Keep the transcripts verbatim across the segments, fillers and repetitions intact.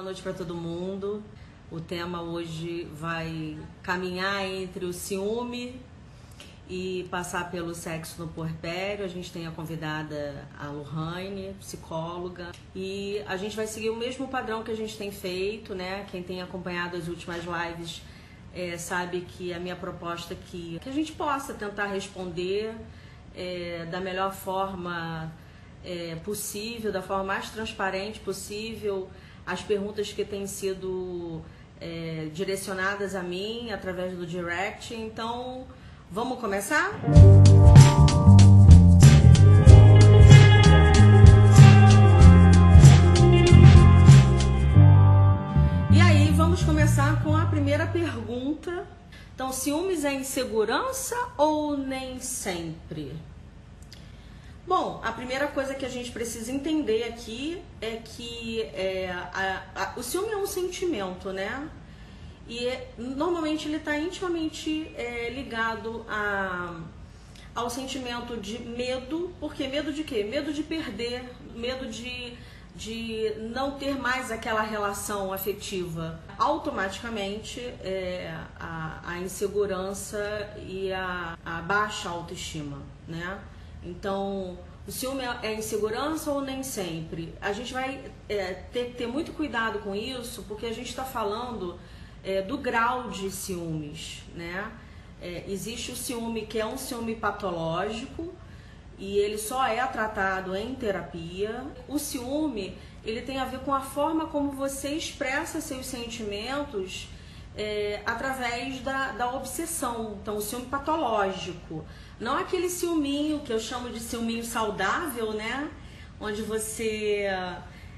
Boa noite para todo mundo. O tema hoje vai caminhar entre o ciúme e passar pelo sexo no puerpério. A gente tem a convidada, a Lohane, psicóloga. E a gente vai seguir o mesmo padrão que a gente tem feito, né? Quem tem acompanhado as últimas lives é, sabe que a minha proposta aqui é que a gente possa tentar responder é, da melhor forma é, possível, da forma mais transparente possível, as perguntas que têm sido é, direcionadas a mim através do direct. Então, vamos começar? E aí, vamos começar com a primeira pergunta. Então, ciúmes é insegurança ou nem sempre? Bom, a primeira coisa que a gente precisa entender aqui é que é, a, a, o ciúme é um sentimento, né? E é, normalmente ele está intimamente é, ligado a, ao sentimento de medo. Porque medo de quê? Medo de perder, medo de, de não ter mais aquela relação afetiva. Automaticamente é, a, a insegurança e a, a baixa autoestima, né? Então, o ciúme é insegurança ou nem sempre? A gente vai é, ter que ter muito cuidado com isso, porque a gente está falando é, do grau de ciúmes, né? É, existe o ciúme que é um ciúme patológico e ele só é tratado em terapia. O ciúme, ele tem a ver com a forma como você expressa seus sentimentos é, através da, da obsessão. Então, o ciúme patológico. Não aquele ciúminho que eu chamo de ciúminho saudável, né? Onde você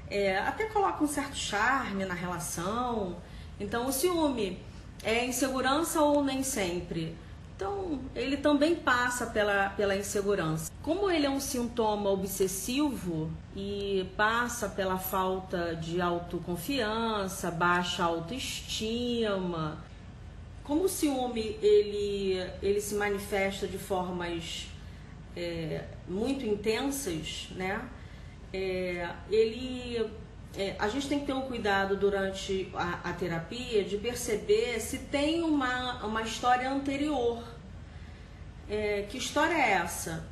é, até coloca um certo charme na relação. Então, o ciúme é insegurança ou nem sempre? Então, ele também passa pela, pela insegurança. Como ele é um sintoma obsessivo e passa pela falta de autoconfiança, baixa autoestima. Como o ciúme ele, ele se manifesta de formas é, muito intensas, né? É, ele, é, a gente tem que ter um cuidado durante a, a terapia de perceber se tem uma, uma história anterior. É, que história é essa?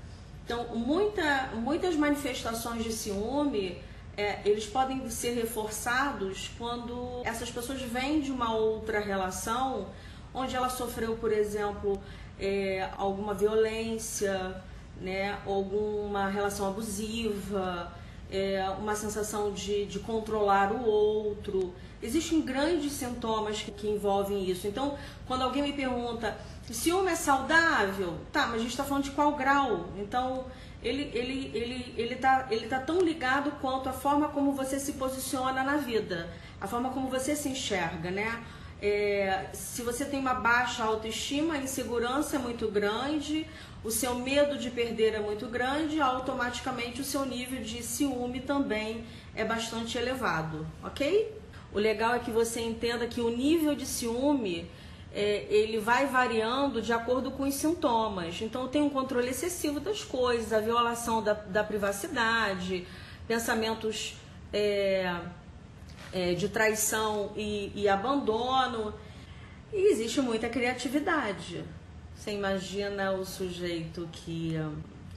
Então, muita, muitas manifestações de ciúme É, eles podem ser reforçados quando essas pessoas vêm de uma outra relação onde ela sofreu, por exemplo, é, alguma violência, né, alguma relação abusiva, é, uma sensação de, de controlar o outro. Existem grandes sintomas que, que envolvem isso. Então, quando alguém me pergunta, ciúme é saudável? Tá, mas a gente está falando de qual grau? Então, ele ele ele ele tá ele tá tão ligado quanto a forma como você se posiciona na vida, a forma como você se enxerga, né? É, se você tem uma baixa autoestima, a insegurança é muito grande, o seu medo de perder é muito grande, automaticamente o seu nível de ciúme também é bastante elevado, ok? O legal é que você entenda que o nível de ciúme É, ele vai variando de acordo com os sintomas. Então, tem um controle excessivo das coisas, a violação da, da privacidade, pensamentos é, é, de traição e, e abandono. E existe muita criatividade. Você imagina o sujeito que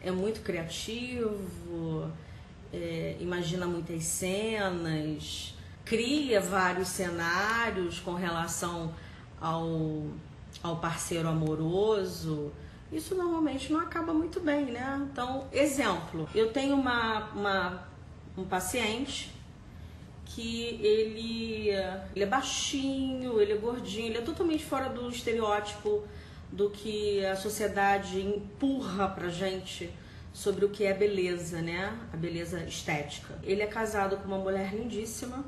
é muito criativo, é, imagina muitas cenas, cria vários cenários com relação Ao, ao parceiro amoroso. Isso normalmente não acaba muito bem, né? Então, exemplo, eu tenho uma, uma, um paciente que ele, ele é baixinho, ele é gordinho, ele é totalmente fora do estereótipo do que a sociedade empurra pra gente sobre o que é beleza, né? A beleza estética. Ele é casado com uma mulher lindíssima,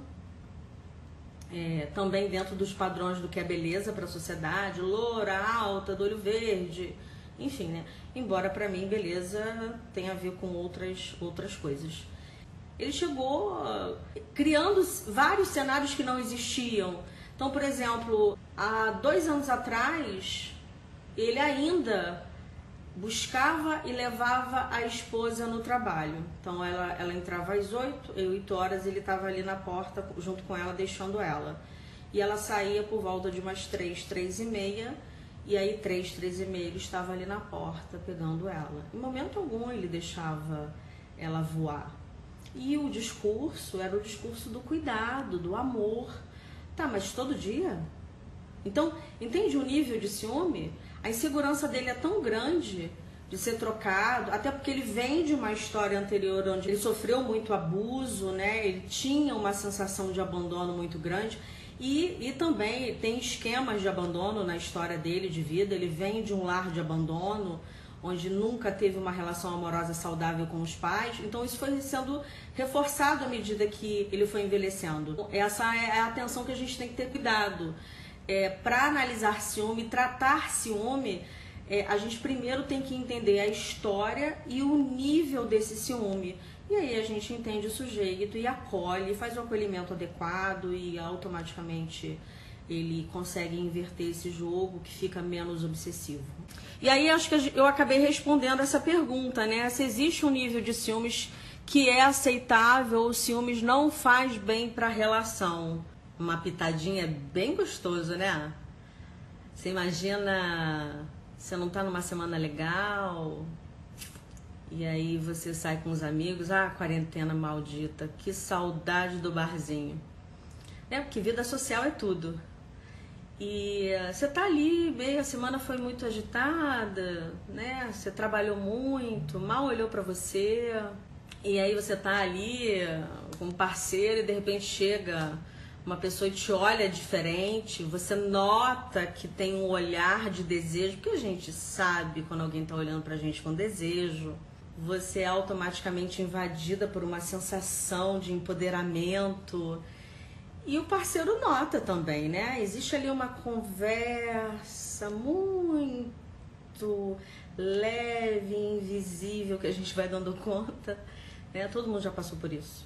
É, também dentro dos padrões do que é beleza para a sociedade, loura, alta, do olho verde, enfim, né? Embora para mim beleza tenha a ver com outras, outras coisas. Ele chegou criando vários cenários que não existiam. Então, por exemplo, há dois anos atrás, ele ainda buscava e levava a esposa no trabalho. Então ela, ela entrava às oito, eu oito horas, ele estava ali na porta junto com ela, deixando ela. E ela saía por volta de umas três, três e meia, e aí três, três e meia ele estava ali na porta pegando ela. Em momento algum ele deixava ela voar. E o discurso era o discurso do cuidado, do amor. Tá, mas todo dia? Então, entende o nível de ciúme? A insegurança dele é tão grande de ser trocado, até porque ele vem de uma história anterior onde ele sofreu muito abuso, né? Ele tinha uma sensação de abandono muito grande. E, e também tem esquemas de abandono na história dele de vida. Ele vem de um lar de abandono, onde nunca teve uma relação amorosa saudável com os pais. Então isso foi sendo reforçado à medida que ele foi envelhecendo. Essa é a atenção que a gente tem que ter cuidado. É, para analisar ciúme, tratar ciúme, é, a gente primeiro tem que entender a história e o nível desse ciúme. E aí a gente entende o sujeito e acolhe, faz o acolhimento adequado e automaticamente ele consegue inverter esse jogo, que fica menos obsessivo. E aí acho que eu acabei respondendo essa pergunta, né? Se existe um nível de ciúmes que é aceitável ou ciúmes não faz bem para a relação. Uma pitadinha é bem gostoso, né? Você imagina, você não tá numa semana legal... E aí você sai com os amigos, ah, quarentena maldita, que saudade do barzinho. Né? Porque vida social é tudo. E você tá ali, meio, a semana foi muito agitada, né? Você trabalhou muito, mal olhou pra você. E aí você tá ali com um parceiro e de repente chega uma pessoa e te olha diferente. Você nota que tem um olhar de desejo, porque a gente sabe quando alguém tá olhando pra gente com desejo. Você é automaticamente invadida por uma sensação de empoderamento. E o parceiro nota também, né? Existe ali uma conversa muito leve, invisível, que a gente vai dando conta, né? Todo mundo já passou por isso.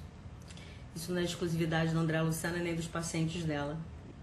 Isso não é exclusividade da Andréa Luciana nem dos pacientes dela.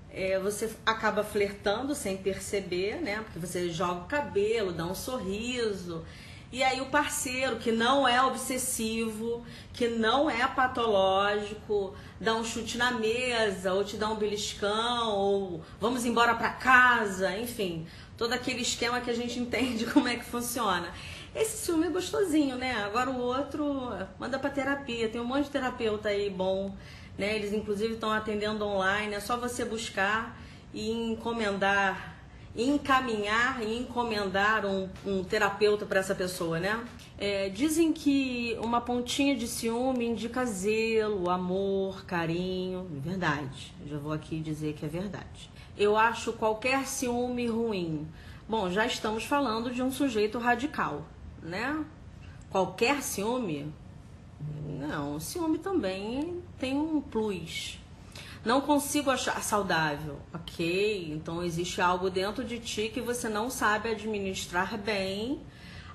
É, você acaba flertando sem perceber, né? Porque você joga o cabelo, dá um sorriso... E aí o parceiro, que não é obsessivo, que não é patológico, dá um chute na mesa, ou te dá um beliscão, ou vamos embora pra casa, enfim. Todo aquele esquema que a gente entende como é que funciona. Esse ciúme é gostosinho, né? Agora o outro manda pra terapia. Tem um monte de terapeuta aí bom, né? Eles inclusive estão atendendo online, é só você buscar e encomendar... encaminhar e encomendar um, um terapeuta para essa pessoa, né? É, dizem que uma pontinha de ciúme indica zelo, amor, carinho. Verdade. Já vou aqui dizer que é verdade. Eu acho qualquer ciúme ruim. Bom, já estamos falando de um sujeito radical, né? Qualquer ciúme? Não, ciúme também tem um plus. Não consigo achar saudável, ok? Então existe algo dentro de ti que você não sabe administrar bem.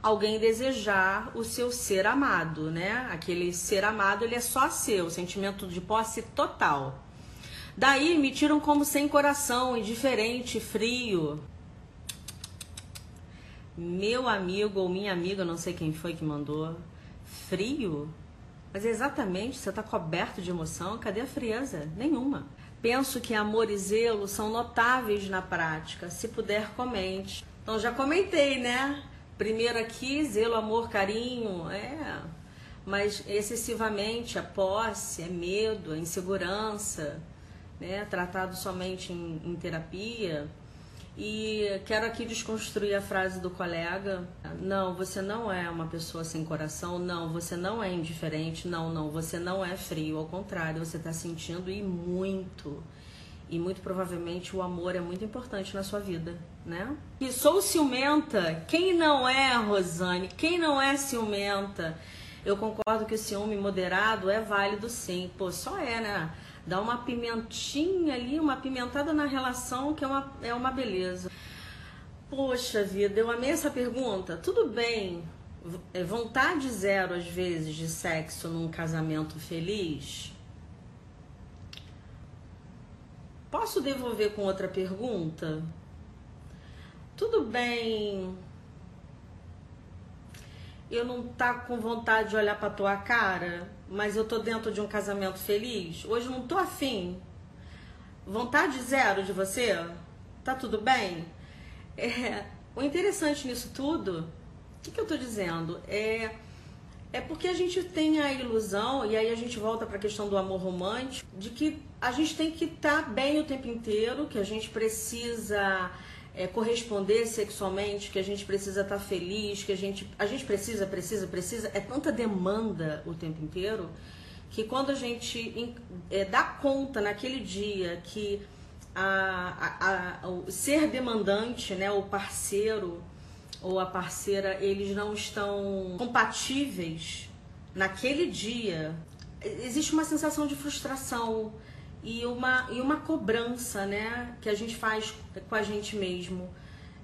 Alguém desejar o seu ser amado, né? Aquele ser amado, ele é só seu, sentimento de posse total. Daí me tiram como sem coração, indiferente, frio. Meu amigo ou minha amiga, não sei quem foi que mandou. Frio? Mas exatamente, você está coberto de emoção, cadê a frieza? Nenhuma. Penso que amor e zelo são notáveis na prática, se puder comente. Então já comentei, né? Primeiro aqui, zelo, amor, carinho, é... Mas excessivamente a posse, é medo, a insegurança, né? Tratado somente em, em terapia. E quero aqui desconstruir a frase do colega. Não, você não é uma pessoa sem coração. Não, você não é indiferente. Não, não, você não é frio. Ao contrário, você está sentindo e muito. E muito provavelmente o amor é muito importante na sua vida, né? E sou ciumenta. Quem não é, Rosane? Quem não é ciumenta? Eu concordo que o ciúme moderado é válido sim. Pô, só é, né? Dá uma pimentinha ali, uma pimentada na relação, que é uma, é uma beleza. Poxa vida, eu amei essa pergunta. Tudo bem, é vontade zero às vezes de sexo num casamento feliz? Posso devolver com outra pergunta? Tudo bem eu não tá com vontade de olhar pra tua cara, mas eu tô dentro de um casamento feliz, hoje eu não tô afim, vontade zero de você, tá tudo bem? É, o interessante nisso tudo, o que, que eu tô dizendo? É, é porque a gente tem a ilusão, e aí a gente volta pra questão do amor romântico, de que a gente tem que estar tá bem o tempo inteiro, que a gente precisa... É, corresponder sexualmente, que a gente precisa estar tá feliz, que a gente, a gente precisa, precisa, precisa, é tanta demanda o tempo inteiro, que quando a gente é, dá conta naquele dia que a, a, a, o ser demandante, né, o parceiro ou a parceira, eles não estão compatíveis naquele dia, existe uma sensação de frustração, E uma, e uma cobrança, né, que a gente faz com a gente mesmo,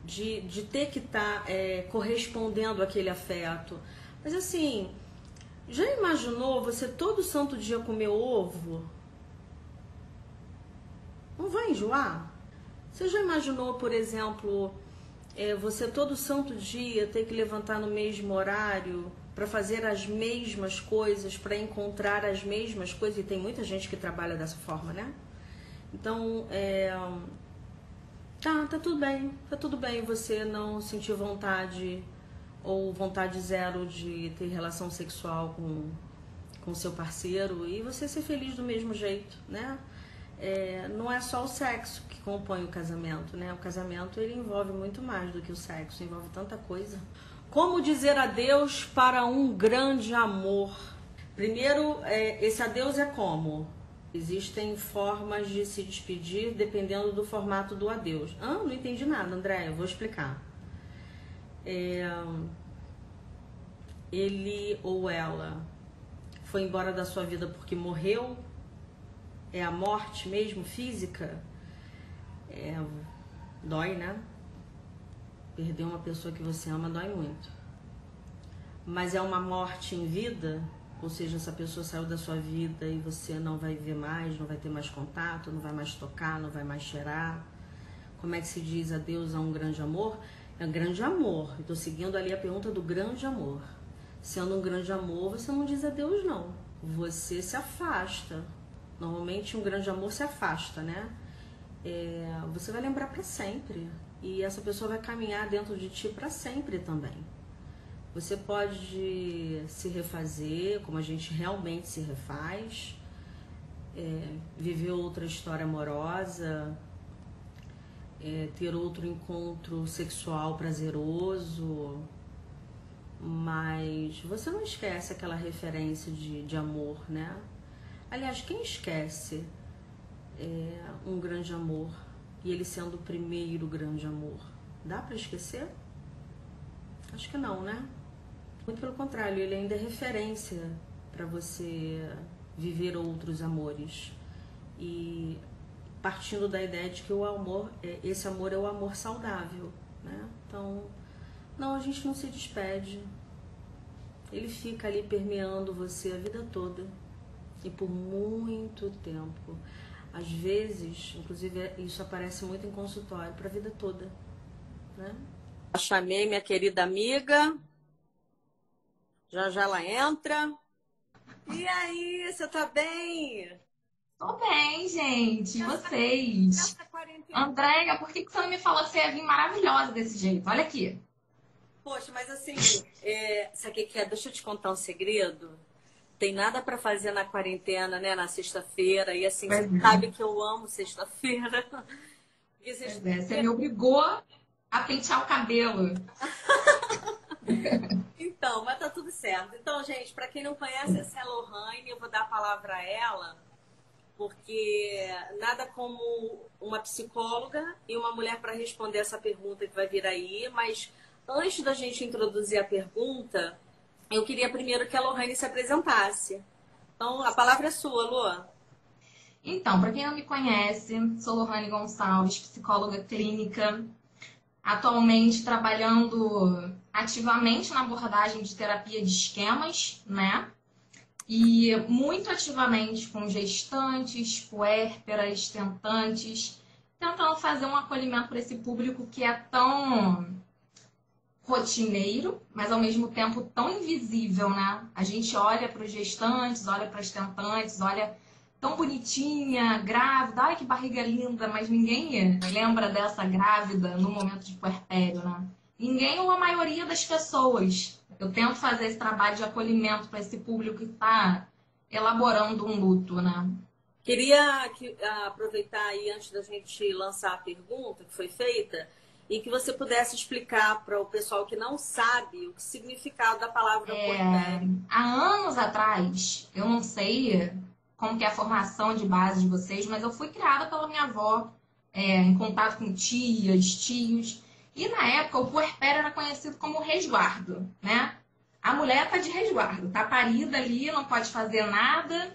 de, de ter que estar tá, é, correspondendo àquele afeto. Mas assim, já imaginou você todo santo dia comer ovo? Não vai enjoar? Você já imaginou, por exemplo, é, você todo santo dia ter que levantar no mesmo horário para fazer as mesmas coisas, para encontrar as mesmas coisas, e tem muita gente que trabalha dessa forma, né? Então, é... tá, tá tudo bem, tá tudo bem você não sentir vontade ou vontade zero de ter relação sexual com com seu parceiro e você ser feliz do mesmo jeito, né? É... Não é só o sexo que compõe o casamento, né? O casamento, ele envolve muito mais do que o sexo, envolve tanta coisa. Como dizer adeus para um grande amor? Primeiro, é, esse adeus é como? Existem formas de se despedir dependendo do formato do adeus. Ah, não entendi nada, Andréa, eu vou explicar. É, ele ou ela foi embora da sua vida porque morreu? É a morte mesmo, física? É, dói, né? Perder uma pessoa que você ama dói muito. Mas é uma morte em vida, ou seja, essa pessoa saiu da sua vida e você não vai ver mais, não vai ter mais contato, não vai mais tocar, não vai mais cheirar. Como é que se diz adeus a um grande amor? É um grande amor. Estou seguindo ali a pergunta do grande amor. Sendo um grande amor, você não diz adeus, não. Você se afasta. Normalmente um grande amor se afasta, né? É, você vai lembrar para sempre. E essa pessoa vai caminhar dentro de ti para sempre também. Você pode se refazer, como a gente realmente se refaz, é, viver outra história amorosa, é, ter outro encontro sexual prazeroso, mas você não esquece aquela referência de, de amor, né? Aliás, quem esquece é, um grande amor? E ele sendo o primeiro grande amor. Dá pra esquecer? Acho que não, né? Muito pelo contrário, ele ainda é referência pra você viver outros amores. E partindo da ideia de que o amor, esse amor é o amor saudável, né? Então, não, a gente não se despede. Ele fica ali permeando você a vida toda. E por muito tempo. Às vezes, inclusive, isso aparece muito em consultório, para a vida toda, né? Chamei minha querida amiga, já já ela entra. E aí, você tá bem? Tô bem, gente, e vocês? Andréa, por que você não me falou que você ia vir maravilhosa desse jeito? Olha aqui. Poxa, mas assim, é... sabe o que é? Deixa eu te contar um segredo. Tem nada pra fazer na quarentena, né? Na sexta-feira. E assim, é, você sabe que eu amo sexta-feira. Sexta é, você me obrigou a pentear o cabelo. Então, mas tá tudo certo. Então, gente, pra quem não conhece, essa é a Lohane. Eu vou dar a palavra a ela. Porque nada como uma psicóloga e uma mulher pra responder essa pergunta que vai vir aí. Mas antes da gente introduzir a pergunta... Eu queria primeiro que a Lohane se apresentasse. Então, a palavra é sua, Lô. Então, para quem não me conhece, sou Lohane Gonçalves, psicóloga clínica, atualmente trabalhando ativamente na abordagem de terapia de esquemas, né? E muito ativamente com gestantes, puérperas, tentantes, tentando fazer um acolhimento para esse público que é tão... rotineiro, mas ao mesmo tempo tão invisível, né? A gente olha para os gestantes, olha para as tentantes, olha tão bonitinha, grávida, ai que barriga linda, mas ninguém lembra dessa grávida no momento de puerpério, né? Ninguém ou a maioria das pessoas. Eu tento fazer esse trabalho de acolhimento para esse público que está elaborando um luto, né? Queria que, aproveitar aí, antes da gente lançar a pergunta que foi feita, e que você pudesse explicar para o pessoal que não sabe o significado da palavra é, puerpério. Há anos atrás, eu não sei como que é a formação de base de vocês, mas eu fui criada pela minha avó, é, em contato com tias, tios. E na época, o puerpério era conhecido como resguardo, né? A mulher tá de resguardo, tá parida ali, não pode fazer nada.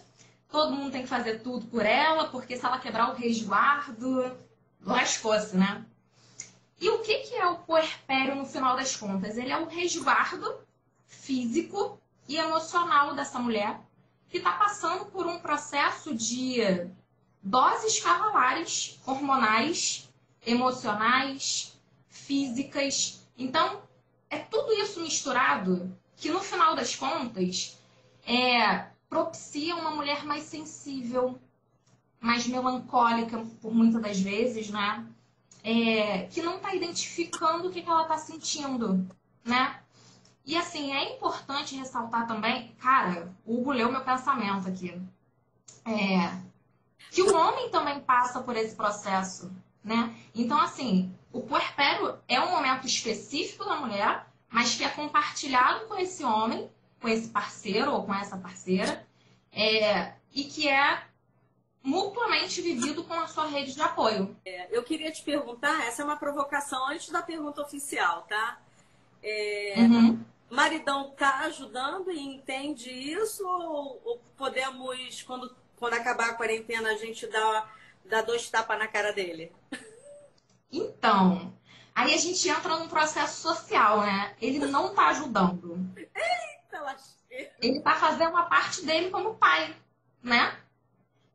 Todo mundo tem que fazer tudo por ela, porque se ela quebrar o resguardo, lascou-se, né? E o que que é o puerpério no final das contas? Ele é o resguardo físico e emocional dessa mulher que está passando por um processo de doses cavalares hormonais, emocionais, físicas. Então, é tudo isso misturado que no final das contas é... propicia uma mulher mais sensível, mais melancólica, por muitas das vezes, né? É, que não está identificando o que, que ela está sentindo, né? E assim, é importante ressaltar também... Cara, o Hugo leu meu pensamento aqui. É, que o homem também passa por esse processo, né? Então, assim, o puerpério é um momento específico da mulher, mas que é compartilhado com esse homem, com esse parceiro ou com essa parceira, é, e que é mutuamente vivido com a sua rede de apoio. É, eu queria te perguntar, essa é uma provocação antes da pergunta oficial, tá? É, uhum. Maridão tá ajudando e entende isso? Ou, ou podemos, quando, quando acabar a quarentena, a gente dá, dá dois tapas na cara dele? Então, aí a gente entra num processo social, né? Ele não tá ajudando. Ei! Ele tá fazendo a parte dele como pai, né?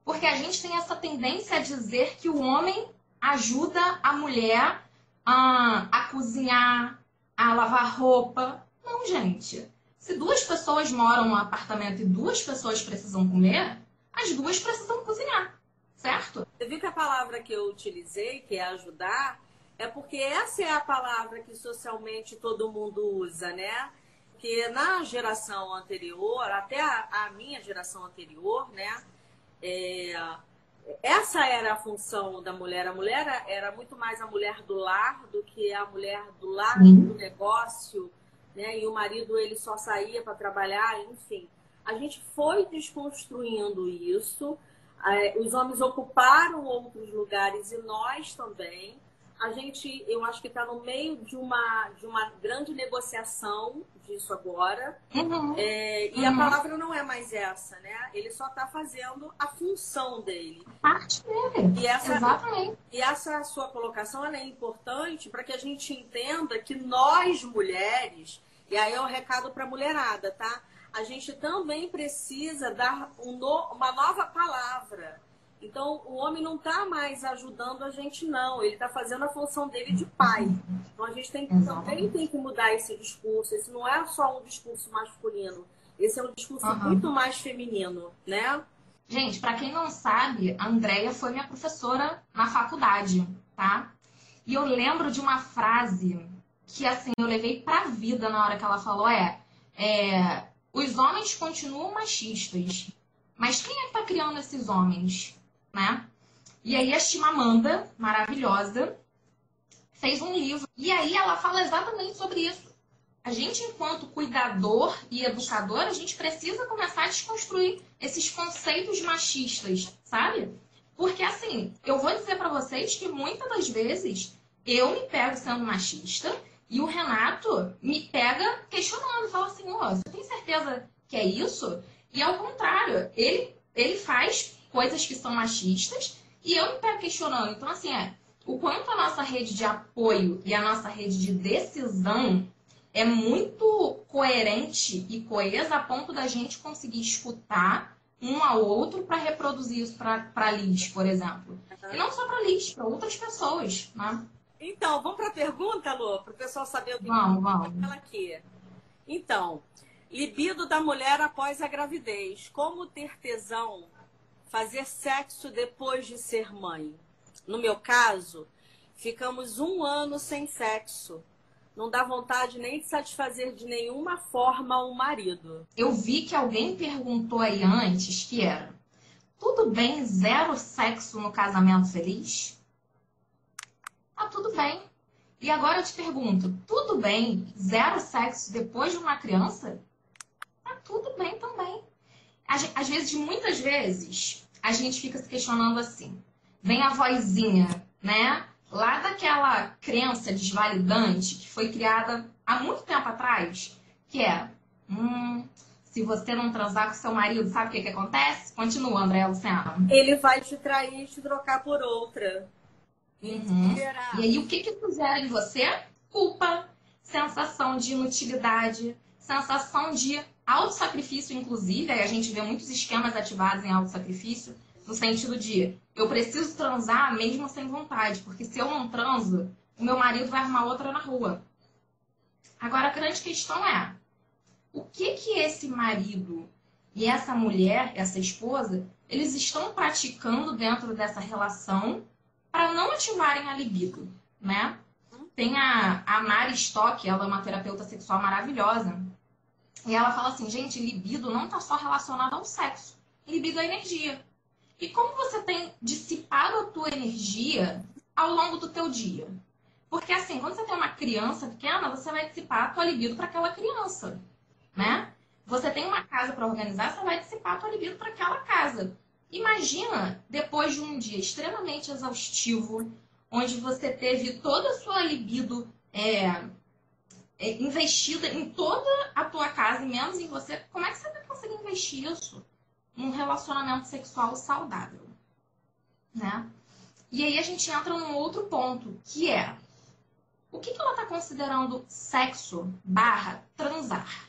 Porque a gente tem essa tendência a dizer que o homem ajuda a mulher a, a cozinhar, a lavar roupa. Não, gente. Se duas pessoas moram num apartamento e duas pessoas precisam comer, as duas precisam cozinhar, certo? Eu vi que a palavra que eu utilizei, que é ajudar, é porque essa é a palavra que socialmente todo mundo usa, né? Porque na geração anterior, até a, a minha geração anterior, né, é, essa era a função da mulher. A mulher era, era muito mais a mulher do lar do que a mulher do lar do negócio, né, e o marido ele só saía para trabalhar, enfim. A gente foi desconstruindo isso, é, os homens ocuparam outros lugares e nós também. A gente, eu acho que está no meio de uma, de uma grande negociação disso agora. Uhum. É, e uhum. a palavra não é mais essa, né? Ele só está fazendo a função dele. A parte dele. E essa, exatamente. E essa sua colocação ela é importante para que a gente entenda que nós, mulheres, e aí é um recado para a mulherada, tá? A gente também precisa dar um no, uma nova palavra. Então, o homem não está mais ajudando a gente, não. Ele está fazendo a função dele de pai. Então, a gente tem que, também tem que mudar esse discurso. Esse não é só um discurso masculino. Esse é um discurso uhum. muito mais feminino, né? Gente, para quem não sabe, a Andréa foi minha professora na faculdade, tá? E eu lembro de uma frase que, assim, eu levei para a vida na hora que ela falou. É, é os homens continuam machistas. Mas quem é que está criando esses homens? Né? E aí a Chimamanda, maravilhosa, fez um livro. E aí ela fala exatamente sobre isso. A gente, enquanto cuidador e educador, a gente precisa começar a desconstruir esses conceitos machistas, sabe? Porque, assim, eu vou dizer para vocês que muitas das vezes eu me pego sendo machista e o Renato me pega questionando, fala assim, ó, oh, você tem certeza que é isso? E ao contrário, ele, ele faz... coisas que são machistas, e eu me pego questionando. Então, assim, é, o quanto a nossa rede de apoio e a nossa rede de decisão é muito coerente e coesa a ponto da gente conseguir escutar um ao outro para reproduzir isso para Liz, por exemplo. E não só para Liz, para outras pessoas, né? Então, vamos para a pergunta, Lô, para o pessoal saber o que vamos, vamos. Ela aqui. Então, libido da mulher após a gravidez. Como ter tesão, fazer sexo depois de ser mãe? No meu caso, ficamos um ano sem sexo. Não dá vontade nem de satisfazer de nenhuma forma o marido. Eu vi que alguém perguntou aí antes que era: tudo bem zero sexo no casamento feliz? Tá tudo bem. E agora eu te pergunto, tudo bem zero sexo depois de uma criança? Tá tudo bem também. Às vezes, muitas vezes, a gente fica se questionando assim. Vem a vozinha, né? Lá daquela crença desvalidante que foi criada há muito tempo atrás, que é, hum, se você não transar com seu marido, sabe o que que acontece? Continua, Andréa Luciana. Ele vai te trair e te trocar por outra. Uhum. E aí, o que que isso gera em você? Culpa, sensação de inutilidade, sensação de autossacrifício, inclusive. Aí a gente vê muitos esquemas ativados em autossacrifício, no sentido de, eu preciso transar mesmo sem vontade, porque se eu não transo, o meu marido vai arrumar outra na rua. Agora, a grande questão é, o que que esse marido e essa mulher, essa esposa, eles estão praticando dentro dessa relação para não ativarem a libido, né? Tem a, a Mari Stock, ela é uma terapeuta sexual maravilhosa, e ela fala assim, gente, libido não está só relacionado ao sexo, libido é energia. E como você tem dissipado a tua energia ao longo do teu dia? Porque assim, quando você tem uma criança pequena, você vai dissipar a tua libido para aquela criança, né? Você tem uma casa para organizar, você vai dissipar a tua libido para aquela casa. Imagina, depois de um dia extremamente exaustivo, onde você teve toda a sua libido é, é, investida em toda a tua casa e menos em você, como é que você vai conseguir investir isso num relacionamento sexual saudável, né? E aí a gente entra num outro ponto, que é o que que ela está considerando sexo barra transar?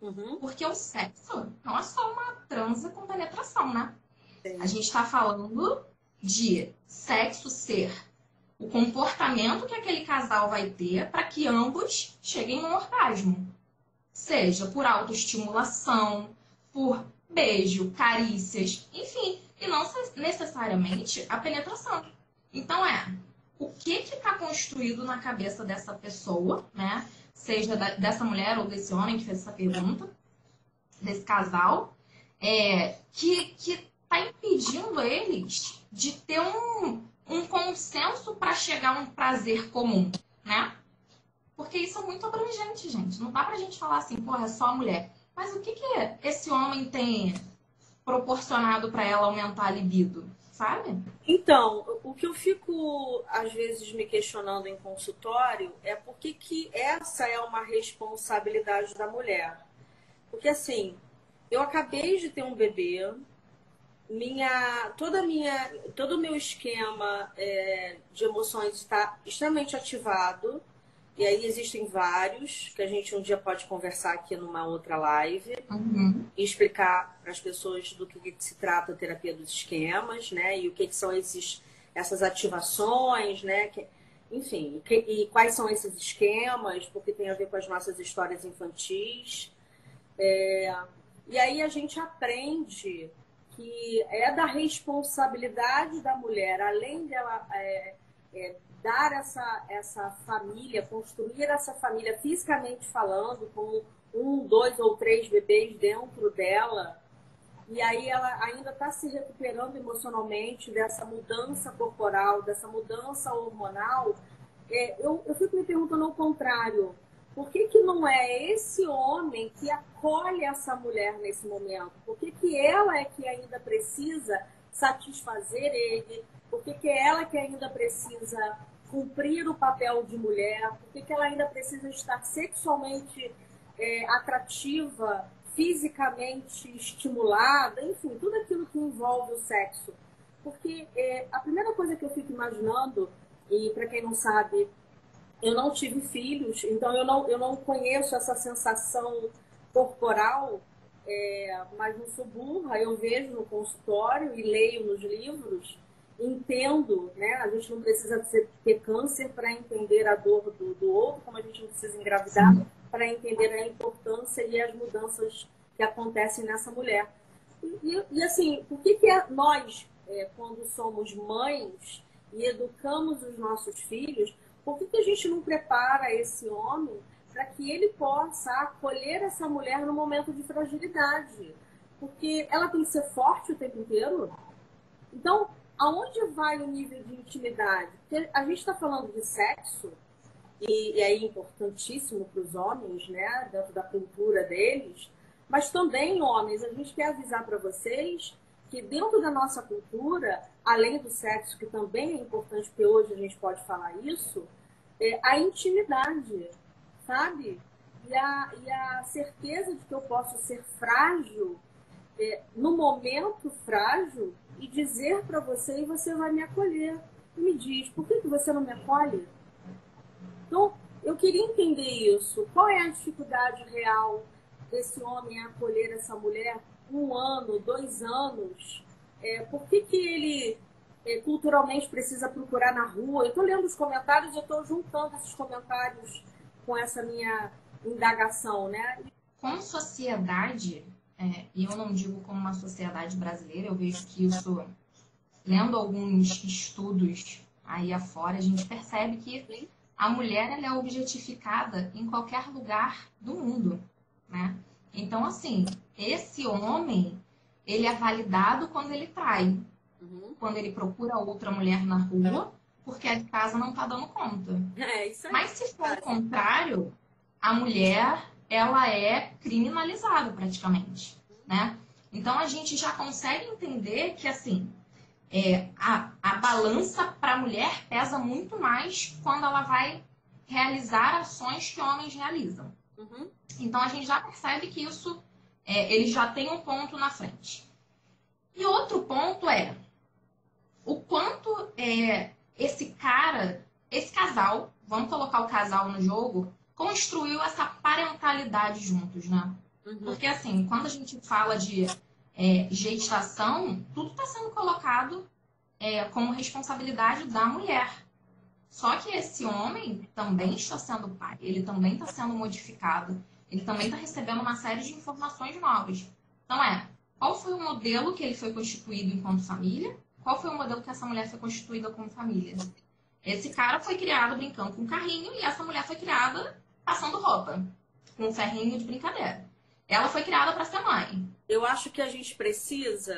Uhum. Porque o sexo não é só uma transa com penetração, né? A gente está falando de sexo ser o comportamento que aquele casal vai ter para que ambos cheguem no orgasmo. Seja por autoestimulação, por beijo, carícias, enfim. E não necessariamente a penetração. Então é, o que que está construído na cabeça dessa pessoa, né? Seja da, dessa mulher ou desse homem que fez essa pergunta, desse casal, é, que... que tá impedindo eles de ter um, um consenso para chegar a um prazer comum, né? Porque isso é muito abrangente, gente. Não dá pra gente falar assim, porra, é só a mulher. Mas o que que esse homem tem proporcionado para ela aumentar a libido, sabe? Então, o que eu fico, às vezes, me questionando em consultório é por que que essa é uma responsabilidade da mulher. Porque, assim, eu acabei de ter um bebê... Minha, toda minha, todo o meu esquema é, de emoções está extremamente ativado. E aí existem vários, que a gente um dia pode conversar aqui numa outra live. Uhum. E explicar para as pessoas do que, que se trata a terapia dos esquemas, né? E o que, que são esses, essas ativações, né? Que, enfim, que, e quais são esses esquemas, porque tem a ver com as nossas histórias infantis. É, e aí a gente aprende... que é da responsabilidade da mulher, além dela é, é, dar essa, essa família, construir essa família fisicamente falando, com um, dois ou três bebês dentro dela, e aí ela ainda está se recuperando emocionalmente dessa mudança corporal, dessa mudança hormonal, é, eu, eu fico me perguntando ao contrário, por que que não é esse homem que acolhe essa mulher nesse momento? Por que que ela é que ainda precisa satisfazer ele? Por que que ela é que ainda precisa cumprir o papel de mulher? Por que que ela ainda precisa estar sexualmente é, atrativa, fisicamente estimulada? Enfim, tudo aquilo que envolve o sexo. Porque é, a primeira coisa que eu fico imaginando, e para quem não sabe... Eu não tive filhos, então eu não, eu não conheço essa sensação corporal, é, mas não sou burra, eu vejo no consultório e leio nos livros entendo, né? A gente não precisa ter câncer para entender a dor do, do outro, como a gente não precisa engravidar para entender a importância e as mudanças que acontecem nessa mulher. E, e, e assim, por que que é nós, é, quando somos mães e educamos os nossos filhos, por que que a gente não prepara esse homem para que ele possa acolher essa mulher no momento de fragilidade? Porque ela tem que ser forte o tempo inteiro. Então, aonde vai o nível de intimidade? Porque a gente está falando de sexo, e, e aí é importantíssimo para os homens, né, dentro da cultura deles, mas também, homens, a gente quer avisar para vocês que dentro da nossa cultura, além do sexo, que também é importante, porque hoje a gente pode falar isso, é a intimidade, sabe? E a, e a certeza de que eu posso ser frágil, é, no momento frágil, e dizer para você, e você vai me acolher. E me diz, por que que você não me acolhe? Então, eu queria entender isso. Qual é a dificuldade real desse homem a acolher essa mulher um ano, dois anos? É, por que que ele é, culturalmente precisa procurar na rua? Eu estou lendo os comentários, eu estou juntando esses comentários com essa minha indagação, né? Com sociedade... É, eu não digo como uma sociedade brasileira, eu vejo que isso, lendo alguns estudos aí afora, a gente percebe que a mulher ela é objetificada em qualquer lugar do mundo, né? Então, assim, esse homem, ele é validado quando ele trai, uhum. quando ele procura outra mulher na rua, porque a de casa não tá dando conta. É, isso aí. Mas se for o contrário, a mulher... ela é criminalizada praticamente, né? Então, a gente já consegue entender que, assim, é, a, a balança para a mulher pesa muito mais quando ela vai realizar ações que homens realizam. Uhum. Então, a gente já percebe que isso, é, ele já tem um ponto na frente. E outro ponto é o quanto é, esse cara, esse casal, vamos colocar o casal no jogo... construiu essa parentalidade juntos, né? Uhum. Porque, assim, quando a gente fala de é, gestação, tudo está sendo colocado é, como responsabilidade da mulher. Só que esse homem também está sendo pai, ele também está sendo modificado, ele também está recebendo uma série de informações novas. Então, é, qual foi o modelo que ele foi constituído enquanto família? Qual foi o modelo que essa mulher foi constituída como família? Esse cara foi criado brincando com um carrinho e essa mulher foi criada passando roupa, com um ferrinho de brincadeira. Ela foi criada para ser mãe. Eu acho que a gente precisa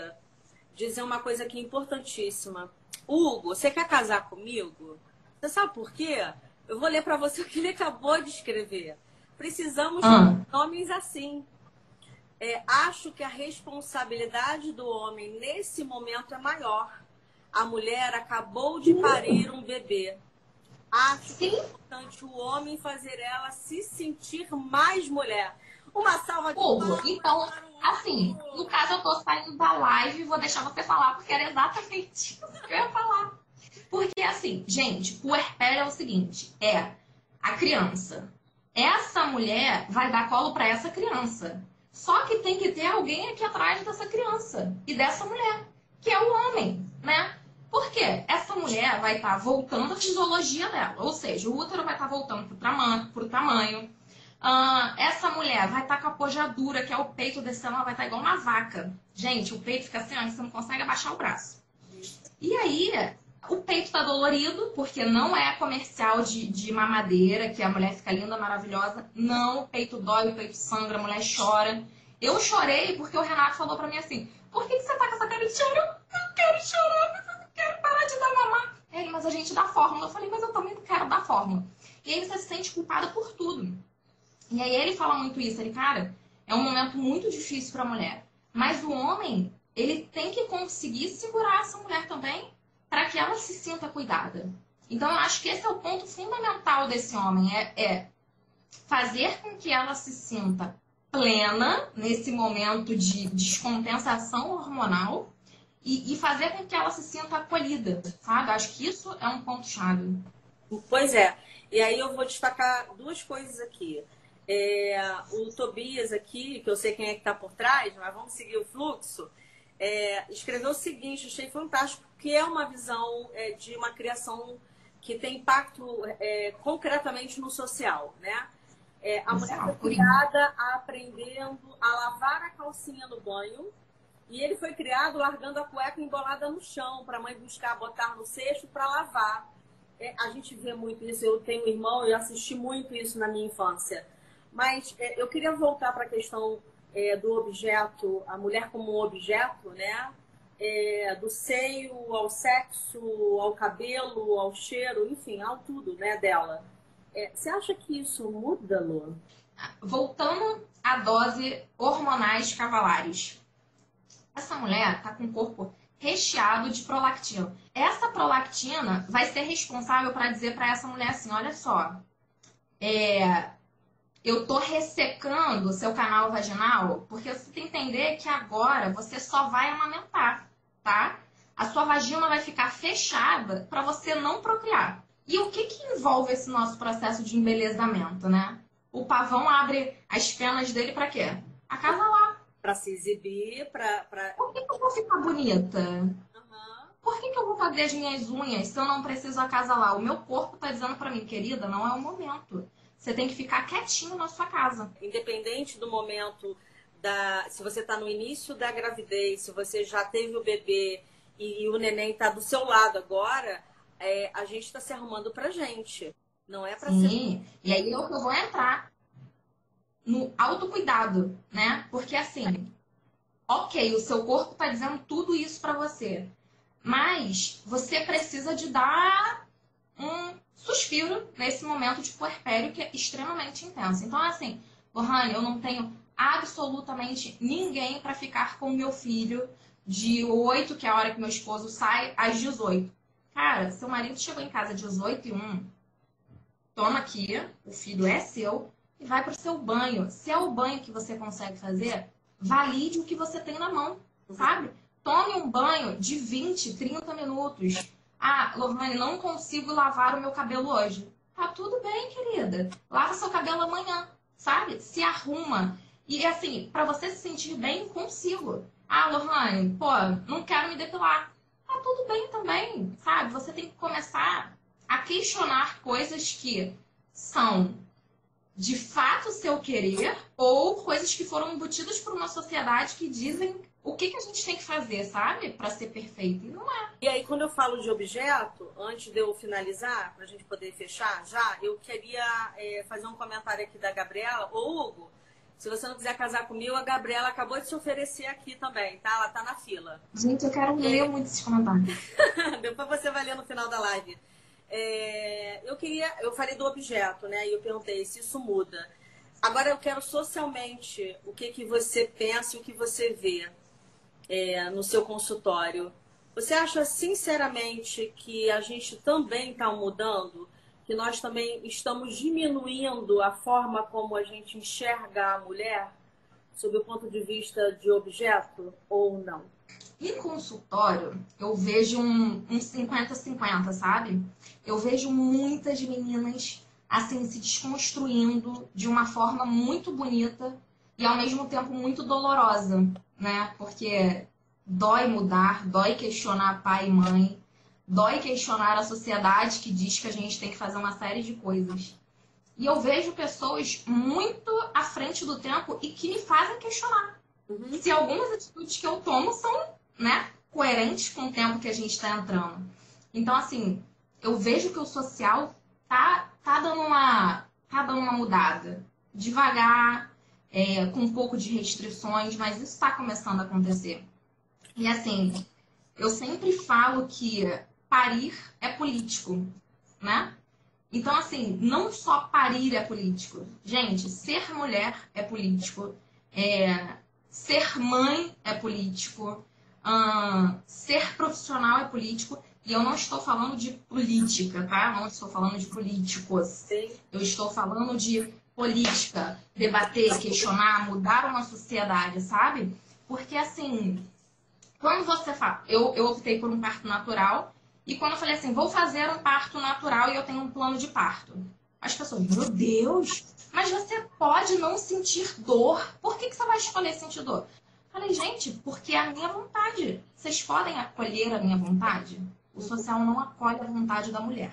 dizer uma coisa aqui importantíssima. Hugo, você quer casar comigo? Você sabe por quê? Eu vou ler para você o que ele acabou de escrever. Precisamos ah. de homens assim. É, acho que a responsabilidade do homem nesse momento é maior. A mulher acabou de parir um bebê. Acho que é importante o homem fazer ela se sentir mais mulher. Uma salva de palmas. Então, assim, no caso eu tô saindo da live e vou deixar você falar, porque era exatamente isso que eu ia falar. Porque, assim, gente, puerpério é o seguinte, é a criança. Essa mulher vai dar colo para essa criança. Só que tem que ter alguém aqui atrás dessa criança e dessa mulher, que é o homem, né? Porque essa mulher vai estar voltando à fisiologia dela, ou seja, o útero vai estar voltando para o tamanho, pro tamanho. Uh, essa mulher vai estar com a pojadura, que é o peito desse ela vai estar igual uma vaca. Gente, o peito fica assim, ó, você não consegue abaixar o braço. E aí, o peito está dolorido, porque não é comercial de, de mamadeira, que a mulher fica linda, maravilhosa. Não, o peito dói, o peito sangra, a mulher chora. Eu chorei porque o Renato falou para mim assim, por que que você tá com essa cara de choro? Eu quero chorar, mas eu quero parar de dar mamar. Ele, mas a gente dá fórmula. Eu falei, mas eu também quero dar fórmula. E aí você se sente culpada por tudo. E aí ele fala muito isso. Ele, cara, é um momento muito difícil pra mulher. Mas o homem, ele tem que conseguir segurar essa mulher também para que ela se sinta cuidada. Então eu acho que esse é o ponto fundamental desse homem. É, é fazer com que ela se sinta plena nesse momento de descompensação hormonal e, e fazer com que ela se sinta acolhida, sabe? Acho que isso é um ponto-chave. Pois é. E aí eu vou destacar duas coisas aqui. É, o Tobias aqui, que eu sei quem é que está por trás, mas vamos seguir o fluxo. é, escreveu o seguinte, achei fantástico, que é uma visão é, de uma criação que tem impacto é, concretamente no social, né? É, a mulher foi criada aprendendo a lavar a calcinha no banho, e ele foi criado largando a cueca embolada no chão para a mãe buscar botar no cesto para lavar. É, a gente vê muito isso. Eu tenho um irmão, eu assisti muito isso na minha infância. Mas é, eu queria voltar para a questão é, do objeto, a mulher como um objeto, né? É, do seio ao sexo, ao cabelo, ao cheiro, enfim, ao tudo, né, dela. É, você acha que isso muda, Lu? Voltando à dose hormonais cavalares. Essa mulher tá com o corpo recheado de prolactina. Essa prolactina vai ser responsável para dizer para essa mulher assim, olha só, é, eu tô ressecando seu canal vaginal, porque você tem que entender que agora você só vai amamentar, tá? A sua vagina vai ficar fechada para você não procriar. E o que que envolve esse nosso processo de embelezamento, né? O pavão abre as penas dele para quê? Acasalar. Pra se exibir, pra... pra... Por que que eu vou ficar bonita? Uhum. Por que que eu vou fazer as minhas unhas se eu não preciso acasalar? O meu corpo tá dizendo pra mim, querida, não é o momento. Você tem que ficar quietinho na sua casa. Independente do momento, da se você tá no início da gravidez, se você já teve o bebê e o neném tá do seu lado agora, é, a gente tá se arrumando pra gente. Não é pra ser... Sim, e aí eu vou entrar no autocuidado, né? Porque assim, ok, o seu corpo tá dizendo tudo isso pra você, mas você precisa de dar um suspiro nesse momento de puerpério que é extremamente intenso. Então assim, Lohane, eu não tenho absolutamente ninguém pra ficar com meu filho de oito, que é a hora que meu esposo sai, às dezoito. Cara, seu marido chegou em casa às dezoito e um, toma aqui, o filho é seu, e vai para o seu banho. Se é o banho que você consegue fazer, valide o que você tem na mão, sabe? Tome um banho de vinte, trinta minutos. Ah, Lohane, não consigo lavar o meu cabelo hoje. Tá tudo bem, querida. Lava seu cabelo amanhã, sabe? Se arruma. E assim, para você se sentir bem consigo. Ah, Lohane, pô, não quero me depilar. Tá tudo bem também, sabe? Você tem que começar a questionar coisas que são... de fato seu querer, ou coisas que foram embutidas por uma sociedade que dizem o que que a gente tem que fazer, sabe? Pra ser perfeito. E não é. E aí, quando eu falo de objeto, antes de eu finalizar, pra gente poder fechar já, eu queria é, fazer um comentário aqui da Gabriela. Ô, Hugo, se você não quiser casar comigo, a Gabriela acabou de se oferecer aqui também, tá? Ela tá na fila. Gente, eu quero ler é... muito esses comentários. Depois você vai ler no final da live. É, eu queria, eu falei do objeto, né? E eu perguntei se isso muda. Agora eu quero socialmente o que que você pensa e o que você vê é, no seu consultório. Você acha sinceramente que a gente também está mudando? Que nós também estamos diminuindo a forma como a gente enxerga a mulher sob o ponto de vista de objeto ou não? Em consultório, eu vejo um cinquenta cinquenta, sabe? Eu vejo muitas meninas, assim, se desconstruindo de uma forma muito bonita e, ao mesmo tempo, muito dolorosa, né? Porque dói mudar, dói questionar pai e mãe, dói questionar a sociedade que diz que a gente tem que fazer uma série de coisas. E eu vejo pessoas muito à frente do tempo e que me fazem questionar. Uhum. Se algumas atitudes que eu tomo são, né, coerentes com o tempo que a gente está entrando. Então, assim, eu vejo que o social tá, tá, dando, uma, tá dando uma mudada. Devagar, é, com um pouco de restrições, mas isso está começando a acontecer. E, assim, eu sempre falo que parir é político, né? Então, assim, não só parir é político. Gente, ser mulher é político, é... ser mãe é político, hum, ser profissional é político. E eu não estou falando de política, tá? Não estou falando de políticos. Eu estou falando de política, debater, questionar, mudar uma sociedade, sabe? Porque, assim, quando você fala... Eu, eu optei por um parto natural. E quando eu falei assim, vou fazer um parto natural e eu tenho um plano de parto. As pessoas, meu Deus... Mas você pode não sentir dor. Por que que você vai escolher sentir dor? Falei, gente, porque é a minha vontade. Vocês podem acolher a minha vontade? O social não acolhe a vontade da mulher.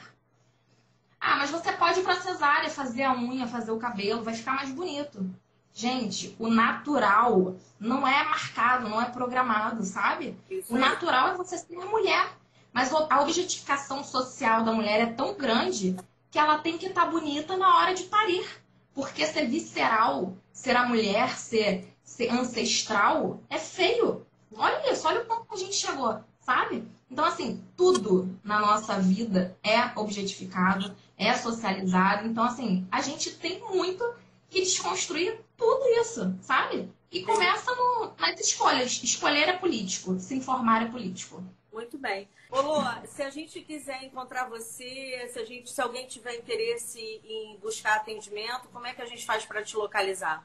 Ah, mas você pode ir para a cesárea, fazer a unha, fazer o cabelo, vai ficar mais bonito. Gente, o natural não é marcado, não é programado, sabe? Isso. O natural é você ser mulher. Mas a objetificação social da mulher é tão grande que ela tem que estar bonita na hora de parir. Porque ser visceral, ser a mulher, ser, ser ancestral, é feio. Olha isso, olha o ponto que a gente chegou, sabe? Então, assim, tudo na nossa vida é objetificado, é socializado. Então, assim, a gente tem muito que desconstruir tudo isso, sabe? E começa no, nas escolhas. Escolher é político, se informar é político. Muito bem. Ô, Lua, se a gente quiser encontrar você, se, a gente, se alguém tiver interesse em buscar atendimento, como é que a gente faz para te localizar?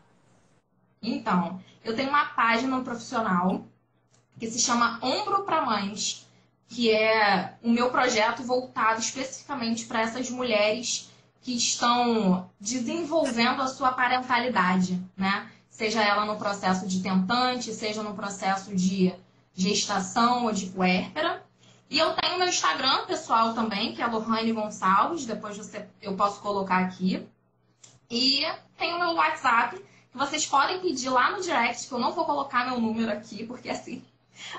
Então, eu tenho uma página profissional que se chama Ombro para Mães, que é o meu projeto voltado especificamente para essas mulheres que estão desenvolvendo a sua parentalidade, né? Seja ela no processo de tentante, seja no processo de gestação ou de puérpera. E eu tenho meu Instagram pessoal também, que é Lohane Gonçalves, depois você, eu posso colocar aqui. E tenho meu WhatsApp, que vocês podem pedir lá no direct, que eu não vou colocar meu número aqui, porque assim,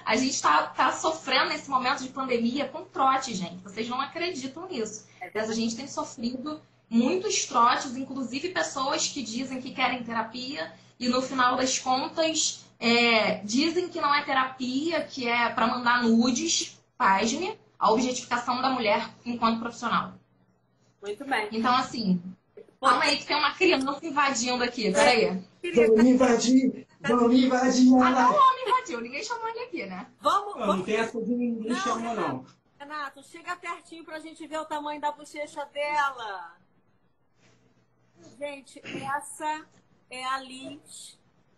a gente tá, tá sofrendo nesse momento de pandemia com trote, gente. Vocês não acreditam nisso. Mas a gente tem sofrido muitos trotes, inclusive pessoas que dizem que querem terapia e no final das contas é, dizem que não é terapia, que é para mandar nudes. Página, a objetificação da mulher enquanto profissional. Muito bem. Então, assim, calma aí que tem uma criança invadindo aqui, peraí. Vão me invadir, vão me invadir. Ah, não, o homem invadiu, ninguém chamou ele aqui, né? Vamos, vamos. Não tem essa de ninguém chamou, não. Renato, chega pertinho pra gente ver o tamanho da bochecha dela. Gente, essa é a Liz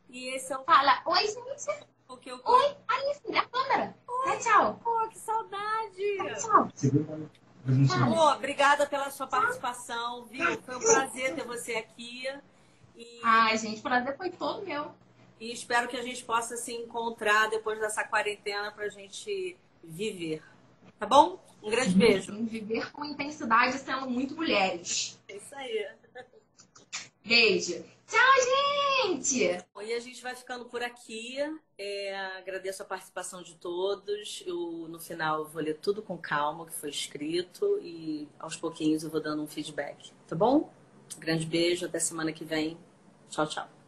e esse é o... Fala, oi, gente. Porque eu... Oi, Alice, da câmera. Oi, Ai, tchau. Pô, que saudade. Ai, tchau. Pô, obrigada pela sua participação, viu? Foi um prazer ter você aqui. E... Ai, gente, o prazer foi todo meu. E espero que a gente possa se encontrar depois dessa quarentena pra gente viver. Tá bom? Um grande beijo. Viver com intensidade sendo muito mulheres. É isso aí. Beijo. Tchau, gente! E a gente vai ficando por aqui. É, agradeço a participação de todos. Eu, no final, vou ler tudo com calma que foi escrito e aos pouquinhos eu vou dando um feedback, tá bom? Grande beijo, até semana que vem. Tchau, tchau.